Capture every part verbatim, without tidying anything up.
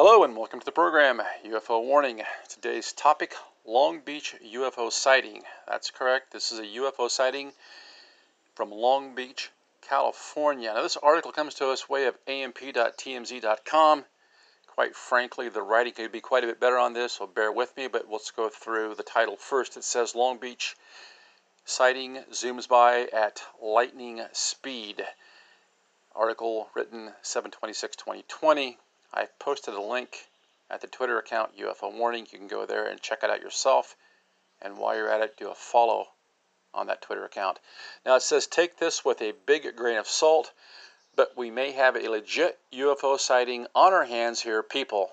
Hello and welcome to the program, U F O Warning. Today's topic, Long Beach U F O sighting. That's correct, this is a U F O sighting from Long Beach, California. Now this article comes to us way of A M P dot T M Z dot com. Quite frankly, the writing could be quite a bit better on this, so bear with me, but let's go through the title first. It says, Long Beach sighting zooms by at lightning speed. Article written seven twenty-six twenty twenty. I've posted a link at the Twitter account, U F O Warning. You can go there and check it out yourself. And while you're at it, do a follow on that Twitter account. Now it says, take this with a big grain of salt, but we may have a legit U F O sighting on our hands here, people.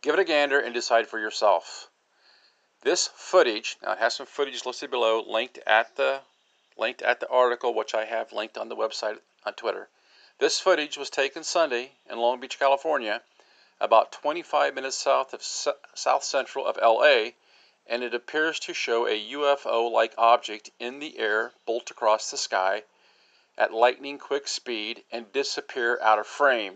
Give it a gander and decide for yourself. This footage, now it has some footage listed below, linked at the, linked at the article, which I have linked on the website on Twitter. This footage was taken Sunday in Long Beach, California, about twenty-five minutes south of south central of L A, and it appears to show a U F O-like object in the air bolt across the sky at lightning quick speed and disappear out of frame.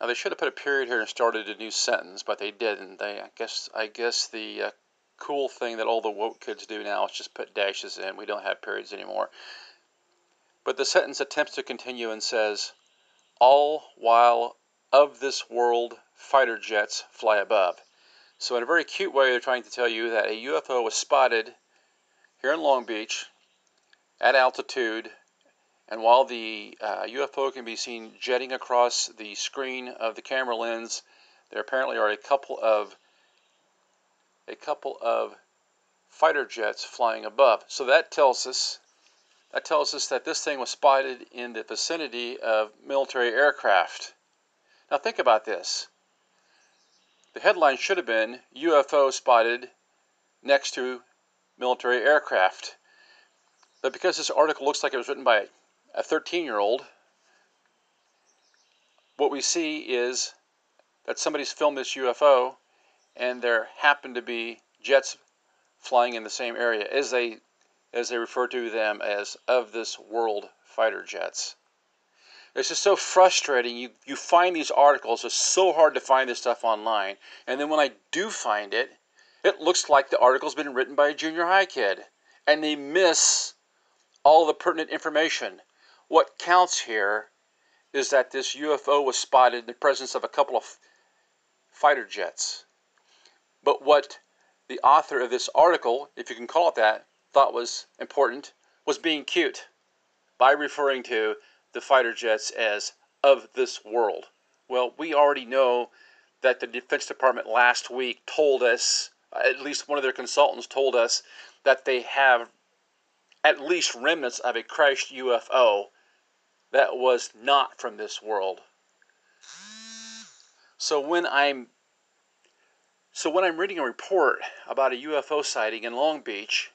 Now they should have put a period here and started a new sentence, but they didn't. They, I guess, I guess the uh, cool thing that all the woke kids do now is just put dashes in. We don't have periods anymore. But the sentence attempts to continue and says, all while of this world fighter jets fly above. So in a very cute way, they're trying to tell you that a U F O was spotted here in Long Beach at altitude, and while the uh, U F O can be seen jetting across the screen of the camera lens, there apparently are a couple of a couple of fighter jets flying above. So that tells us That tells us that this thing was spotted in the vicinity of military aircraft. Now think about this. The headline should have been, U F O spotted next to military aircraft. But because this article looks like it was written by a thirteen-year-old, what we see is that somebody's filmed this U F O and there happen to be jets flying in the same area as they as they refer to them as of this world fighter jets. This is so frustrating. You, you find these articles. It's so hard to find this stuff online. And then when I do find it, it looks like the article's been written by a junior high kid. And they miss all the pertinent information. What counts here is that this U F O was spotted in the presence of a couple of fighter jets. But what the author of this article, if you can call it that, thought was important was being cute by referring to the fighter jets as of this world. Well, we already know that the Defense Department last week told us, at least one of their consultants told us, that they have at least remnants of a crashed U F O that was not from this world. So when I'm so when I'm reading a report about a U F O sighting in Long Beach,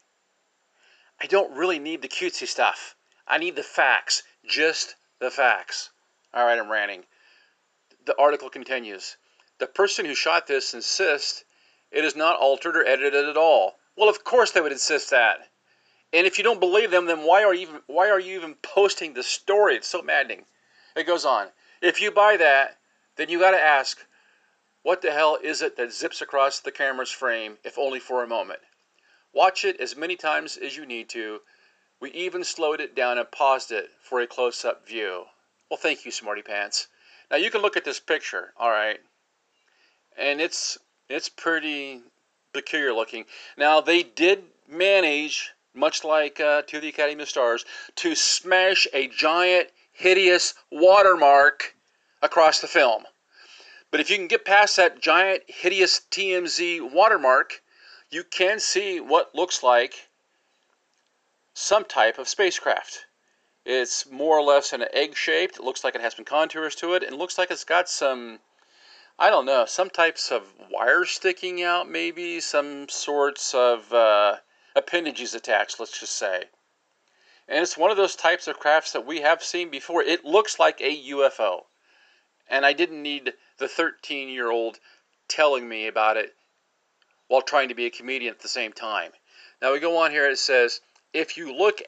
I don't really need the cutesy stuff. I need the facts. Just the facts. All right, I'm ranting. The article continues. The person who shot this insists it is not altered or edited at all. Well, of course they would insist that. And if you don't believe them, then why are you even, why are you even posting the story? It's so maddening. It goes on. If you buy that, then you got to ask, what the hell is it that zips across the camera's frame, if only for a moment? Watch it as many times as you need to. We even slowed it down and paused it for a close-up view. Well, thank you, Smarty Pants. Now, you can look at this picture, all right? And it's it's pretty peculiar looking. Now, they did manage, much like uh, to the Academy of Stars, to smash a giant, hideous watermark across the film. But if you can get past that giant, hideous T M Z watermark, you can see what looks like some type of spacecraft. It's more or less in an egg-shaped. It looks like it has some contours to it. And it looks like it's got some, I don't know, some types of wires sticking out maybe. Some sorts of uh, appendages attached, let's just say. And it's one of those types of crafts that we have seen before. It looks like a U F O. And I didn't need the thirteen-year-old telling me about it while trying to be a comedian at the same time. Now we go on here, it says, if you look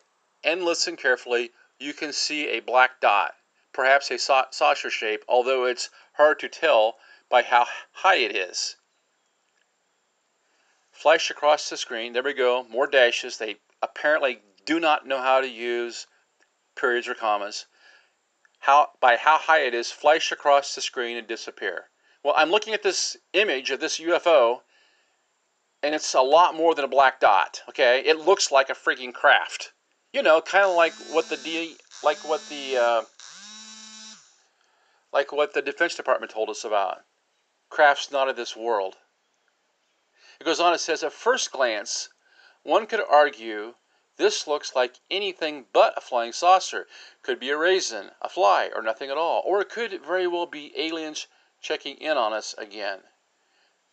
and listen carefully, you can see a black dot. perhaps a saucer shape, although it's hard to tell by how high it is. Flash across the screen. There we go. More dashes. They apparently do not know how to use periods or commas. How, by how high it is, flash across the screen and disappear. Well, I'm looking at this image of this U F O, and it's a lot more than a black dot. Okay, it looks like a freaking craft. You know, kind of like what the D, like what the, uh, like what the Defense Department told us about. Crafts not of this world. It goes on, it says, at first glance, one could argue this looks like anything but a flying saucer. Could be a raisin, a fly, or nothing at all. Or it could very well be aliens checking in on us again.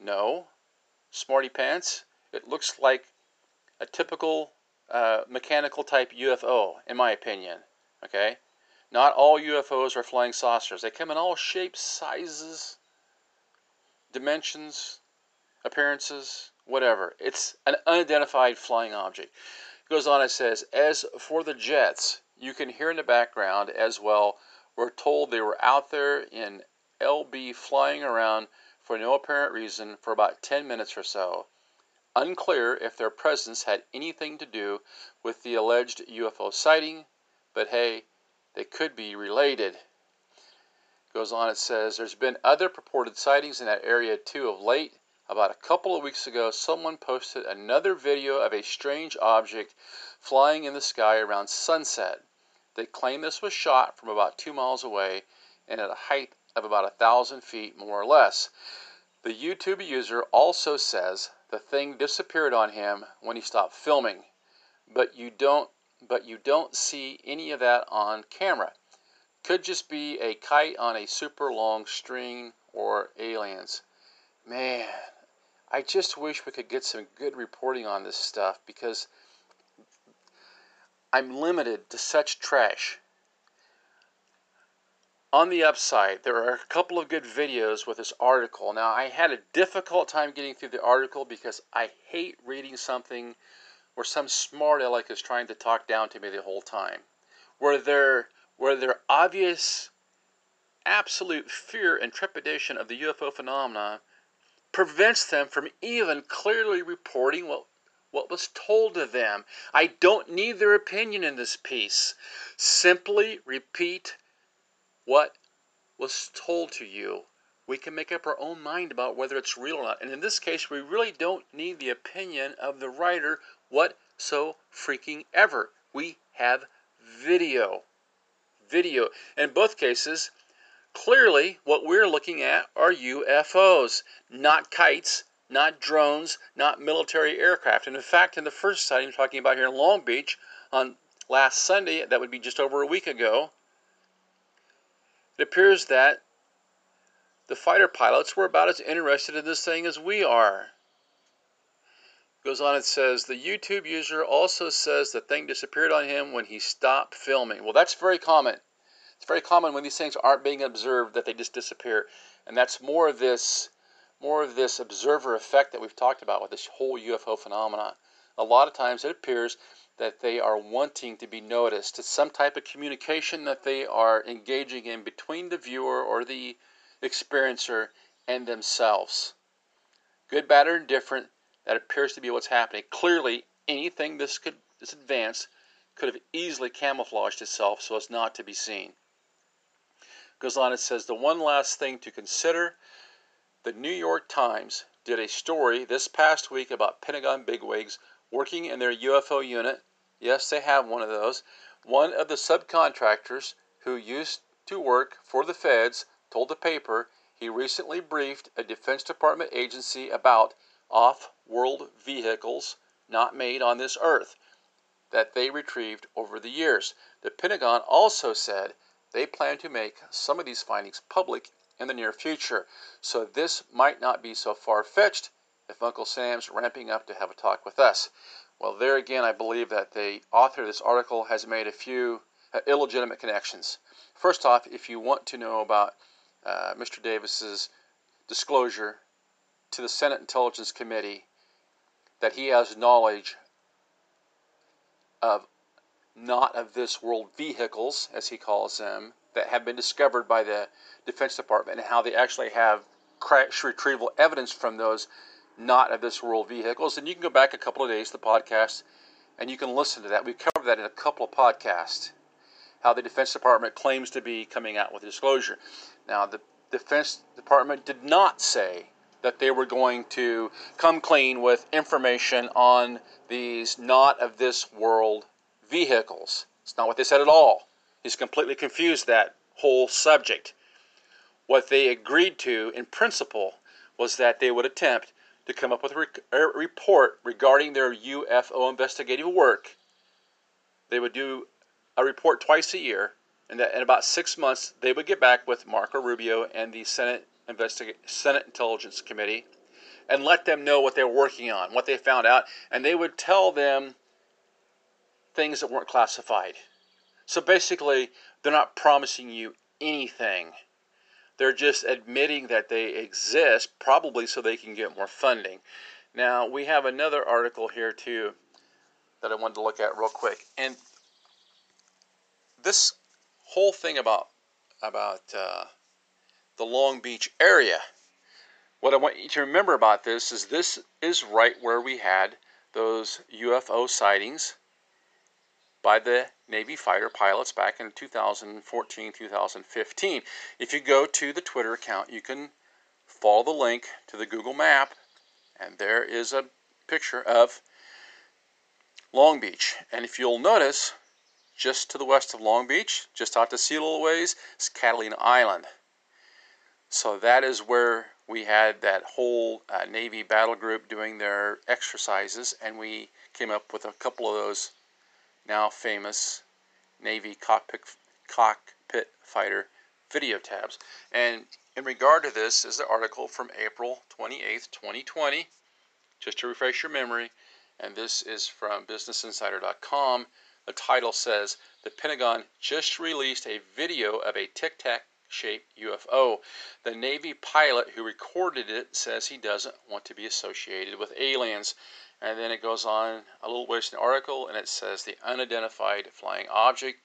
No, smarty pants, it looks like a typical uh, mechanical type U F O, in my opinion. Okay? Not all U F Os are flying saucers. They come in all shapes, sizes, dimensions, appearances, whatever. It's an unidentified flying object. It goes on and says, as for the jets, you can hear in the background as well, we're told they were out there in L B flying around for no apparent reason for about ten minutes or so. Unclear if their presence had anything to do with the alleged U F O sighting, but hey, they could be related. Goes on, it says, there's been other purported sightings in that area too of late. About a couple of weeks ago, someone posted another video of a strange object flying in the sky around sunset. They claim this was shot from about two miles away and at a height of about a thousand feet, more or less. The YouTube user also says the thing disappeared on him when he stopped filming, but you don't, but you don't see any of that on camera. Could just be a kite on a super long string or aliens. Man, I just wish we could get some good reporting on this stuff, because I'm limited to such trash. On the upside, there are a couple of good videos with this article. Now, I had a difficult time getting through the article because I hate reading something where some smart aleck is trying to talk down to me the whole time. Where there, where there obvious, absolute fear and trepidation of the U F O phenomena prevents them from even clearly reporting what, what was told to them. I don't need their opinion in this piece. Simply repeat what was told to you. We can make up our own mind about whether it's real or not. And in this case, we really don't need the opinion of the writer what so freaking ever. We have video. Video. And in both cases, clearly, what we're looking at are U F Os, not kites, not drones, not military aircraft. And in fact, in the first sighting I'm talking about here in Long Beach on last Sunday, that would be just over a week ago, it appears that the fighter pilots were about as interested in this thing as we are. It goes on and says, the YouTube user also says the thing disappeared on him when he stopped filming. Well, that's very common. It's very common when these things aren't being observed that they just disappear. And that's more of this more of this observer effect that we've talked about with this whole U F O phenomenon. A lot of times it appears that they are wanting to be noticed. It's some type of communication that they are engaging in between the viewer or the experiencer and themselves. Good, bad, or indifferent, that appears to be what's happening. Clearly, anything this could this advanced could have easily camouflaged itself so as not to be seen. Goes on, it says, the one last thing to consider, the New York Times did a story this past week about Pentagon bigwigs working in their U F O unit. Yes, they have one of those. One of the subcontractors who used to work for the feds told the paper he recently briefed a Defense Department agency about off-world vehicles not made on this earth that they retrieved over the years. The Pentagon also said they plan to make some of these findings public in the near future. So this might not be so far-fetched if Uncle Sam's ramping up to have a talk with us. Well, there again, I believe that the author of this article has made a few uh, illegitimate connections. First off, if you want to know about uh, Mister Davis's disclosure to the Senate Intelligence Committee that he has knowledge of not of this world vehicles, as he calls them, that have been discovered by the Defense Department, and how they actually have crash retrieval evidence from those not of this world vehicles. And you can go back a couple of days to the podcast and you can listen to that. We covered that in a couple of podcasts, how the Defense Department claims to be coming out with disclosure. Now, the Defense Department did not say that they were going to come clean with information on these not of this world vehicles. It's not what they said at all. He's completely confused that whole subject. What they agreed to in principle was that they would attempt to come up with a, rec- a report regarding their U F O investigative work. They would do a report twice a year, and that in about six months they would get back with Marco Rubio and the Senate Investig- Senate Intelligence Committee and let them know what they were working on, what they found out, and they would tell them things that weren't classified. So basically, they're not promising you anything. They're just admitting that they exist, probably so they can get more funding. Now, we have another article here, too, that I wanted to look at real quick. And this whole thing about about... Uh, the Long Beach area. What I want you to remember about this is this is right where we had those U F O sightings by the Navy fighter pilots back in two thousand fourteen, two thousand fifteen. If you go to the Twitter account, you can follow the link to the Google map, and there is a picture of Long Beach. And if you'll notice, just to the west of Long Beach, just out to sea a little ways, is Catalina Island. So that is where we had that whole uh, Navy battle group doing their exercises, and we came up with a couple of those now famous Navy cockpit, cockpit fighter video tabs. And in regard to this is the article from April twenty-eighth, twenty twenty, just to refresh your memory, and this is from business insider dot com. The title says, "The Pentagon just released a video of a Tic Tac shaped U F O. The Navy pilot who recorded it says he doesn't want to be associated with aliens." And then it goes on a little ways in the article, and it says the unidentified flying object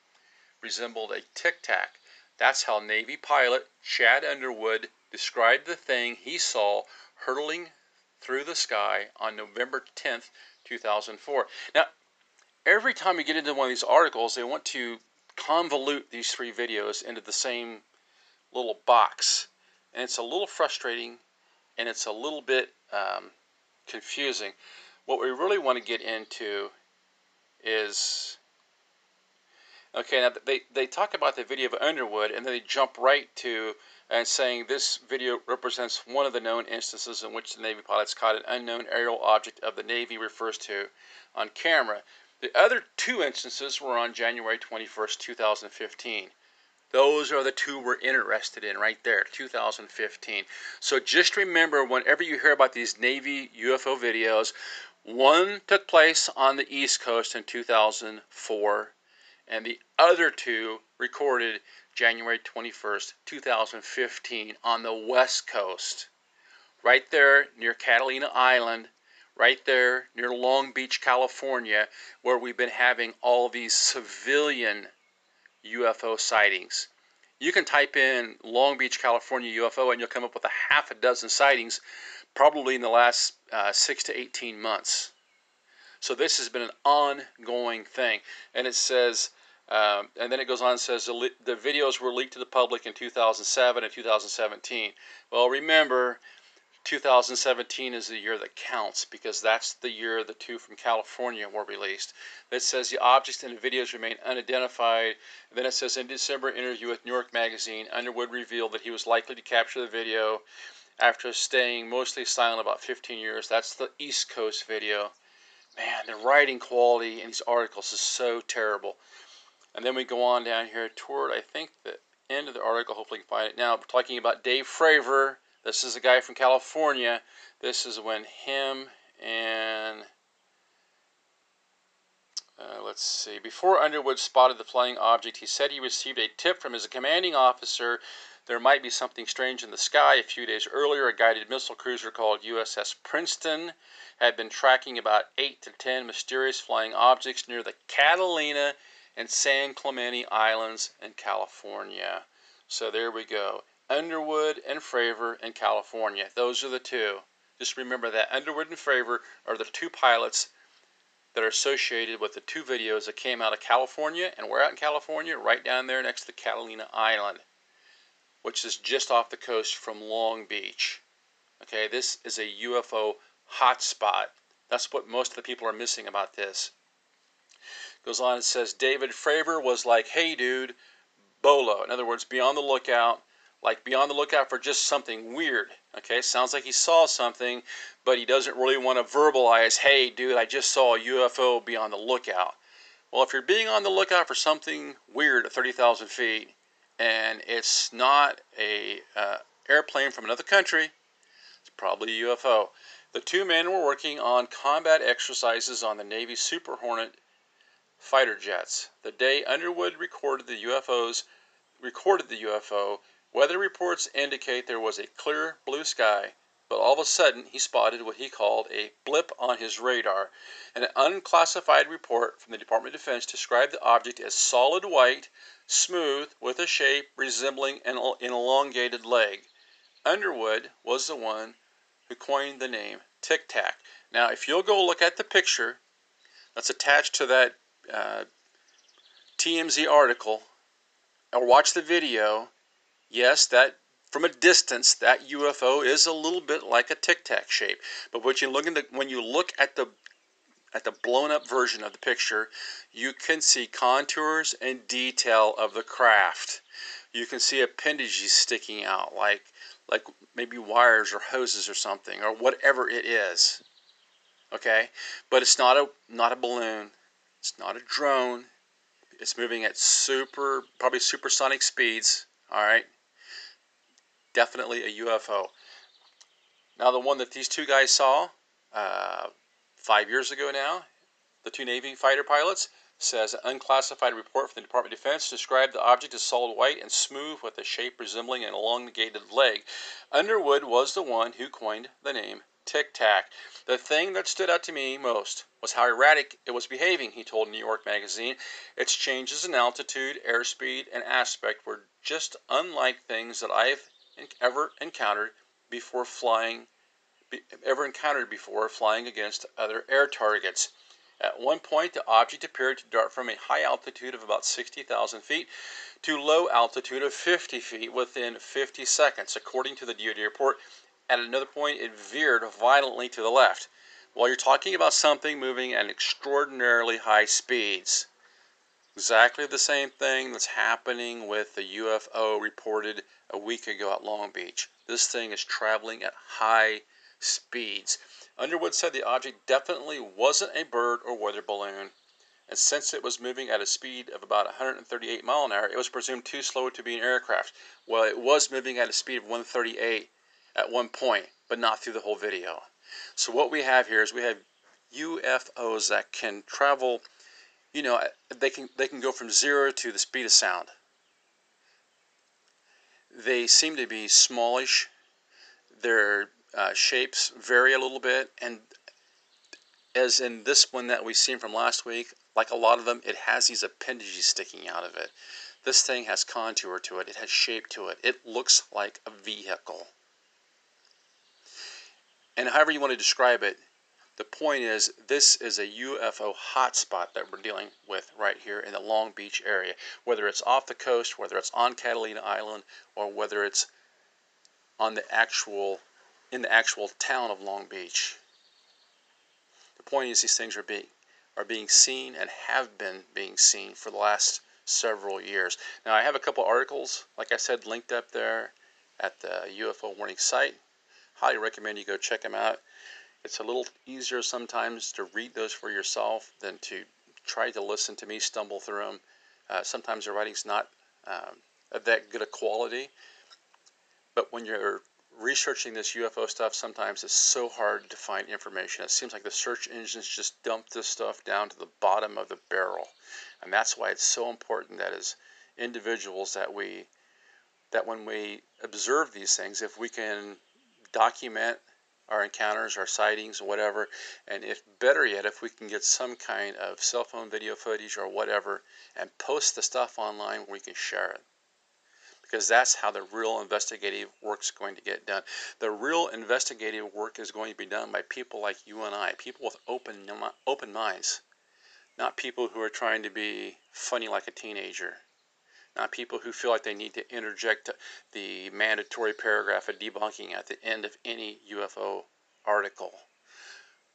resembled a Tic Tac. That's how Navy pilot Chad Underwood described the thing he saw hurtling through the sky on November tenth, two thousand four. Now, every time we get into one of these articles, they want to convolute these three videos into the same little box, and it's a little frustrating, and it's a little bit um, confusing. What we really want to get into is, okay, now they, they talk about the video of Underwood, and then they jump right to and saying this video represents one of the known instances in which the Navy pilots caught an unknown aerial object of the Navy refers to on camera. The other two instances were on January twenty-first, two thousand fifteen. Those are the two we're interested in right there, two thousand fifteen. So just remember, whenever you hear about these Navy U F O videos, one took place on the East Coast in two thousand four, and the other two recorded January twenty-first, two thousand fifteen on the West Coast, right there near Catalina Island, right there near Long Beach, California, where we've been having all these civilian U F O sightings. You can type in Long Beach, California U F O, and you'll come up with a half a dozen sightings probably in the last uh, six to eighteen months. So this has been an ongoing thing. And it says, um, and then it goes on and says, the, the videos were leaked to the public in two thousand seven and two thousand seventeen. Well, remember, two thousand seventeen is the year that counts, because that's the year the two from California were released. That says the objects in the videos remain unidentified. And then it says, in December interview with New York Magazine, Underwood revealed that he was likely to capture the video after staying mostly silent about fifteen years. That's the East Coast video. Man, the writing quality in these articles is so terrible. And then we go on down here toward, I think, the end of the article. Hopefully you can find it now. We're talking about Dave Fravor. This is a guy from California. This is when him and, uh, let's see, before Underwood spotted the flying object, he said he received a tip from his commanding officer there might be something strange in the sky. A few days earlier, a guided missile cruiser called U S S Princeton had been tracking about eight to ten mysterious flying objects near the Catalina and San Clemente Islands in California. So there we go. Underwood and Fravor in California. Those are the two. Just remember that Underwood and Fravor are the two pilots that are associated with the two videos that came out of California, and we're out in California, right down there next to Catalina Island, which is just off the coast from Long Beach. Okay, this is a U F O hotspot. That's what most of the people are missing about this. Goes on and says, David Fravor was like, hey dude, B O L O. In other words, be on the lookout, like be on the lookout for just something weird. Okay, sounds like he saw something, but he doesn't really want to verbalize, hey dude, I just saw a U F O, be on the lookout. Well, if you're being on the lookout for something weird at thirty thousand feet, and it's not a uh, airplane from another country, it's probably a U F O. The two men were working on combat exercises on the Navy Super Hornet fighter jets. The day Underwood recorded the U F Os, recorded the U F O, weather reports indicate there was a clear blue sky, but all of a sudden he spotted what he called a blip on his radar. An unclassified report from the Department of Defense described the object as solid white, smooth, with a shape resembling an elongated leg. Underwood was the one who coined the name Tic Tac. Now, if you'll go look at the picture that's attached to that uh, T M Z article, or watch the video, yes, that from a distance, that U F O is a little bit like a Tic Tac shape. But what you look in the, when you look at the at the blown-up version of the picture, you can see contours and detail of the craft. You can see appendages sticking out, like like maybe wires or hoses or something, or whatever it is. Okay, but it's not a not a balloon. It's not a drone. It's moving at super, probably supersonic speeds. All right, definitely a U F O. Now the one that these two guys saw, Uh, Five years ago now, the two Navy fighter pilots, says an unclassified report from the Department of Defense described the object as solid white and smooth with a shape resembling an elongated leg. Underwood was the one who coined the name Tic Tac. The thing that stood out to me most was how erratic it was behaving, he told New York Magazine. Its changes in altitude, airspeed, and aspect were just unlike things that I've ever encountered before flying ever encountered before flying against other air targets. At one point, the object appeared to dart from a high altitude of about sixty thousand feet to low altitude of fifty feet within fifty seconds, according to the D O D report. At another point, it veered violently to the left. Well, you're talking about something moving at extraordinarily high speeds. Exactly the same thing that's happening with the U F O reported a week ago at Long Beach. This thing is traveling at high speeds. Speeds. Underwood said the object definitely wasn't a bird or weather balloon, and since it was moving at a speed of about one hundred thirty-eight miles an hour, it was presumed too slow to be an aircraft. Well, it was moving at a speed of one thirty-eight at one point, but not through the whole video. So what we have here is we have U F Os that can travel, you know, they can they can go from zero to the speed of sound. They seem to be smallish. They're Uh, shapes vary a little bit, and as in this one that we've seen from last week, like a lot of them, it has these appendages sticking out of it. This thing has contour to it. It has shape to it. It looks like a vehicle. And however you want to describe it, the point is this is a U F O hotspot that we're dealing with right here in the Long Beach area, whether it's off the coast, whether it's on Catalina Island, or whether it's on the actual in the actual town of Long Beach. The point is these things are being, are being seen and have been being seen for the last several years. Now I have a couple articles, like I said, linked up there at the U F O Warning site. Highly recommend you go check them out. It's a little easier sometimes to read those for yourself than to try to listen to me stumble through them. Uh, sometimes the writing's not um, of that good a quality, but when you're researching this U F O stuff, sometimes it's so hard to find information. It seems like the search engines just dump this stuff down to the bottom of the barrel, and that's why it's so important that as individuals that we that when we observe these things, if we can document our encounters, our sightings, whatever. And if better yet, if we can get some kind of cell phone video footage or whatever and post the stuff online where we can share it. Because that's how the real investigative work's going to get done. The real investigative work is going to be done by people like you and I, people with open open minds, not people who are trying to be funny like a teenager, not people who feel like they need to interject the mandatory paragraph of debunking at the end of any U F O article.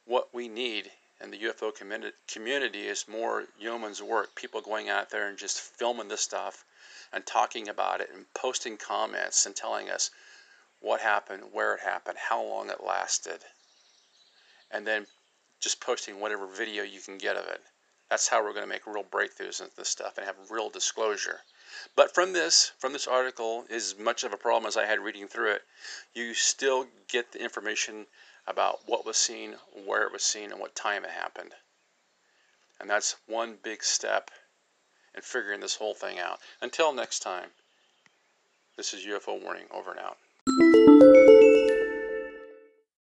What we need in the U F O community is more yeoman's work, people going out there and just filming this stuff and talking about it and posting comments and telling us what happened, where it happened, how long it lasted, and then just posting whatever video you can get of it. That's how we're going to make real breakthroughs into this stuff and have real disclosure. But from this, from this article, as much of a problem as I had reading through it, you still get the information about what was seen, where it was seen, and what time it happened. And that's one big step in figuring this whole thing out. Until next time, this is U F O Warning, over and out.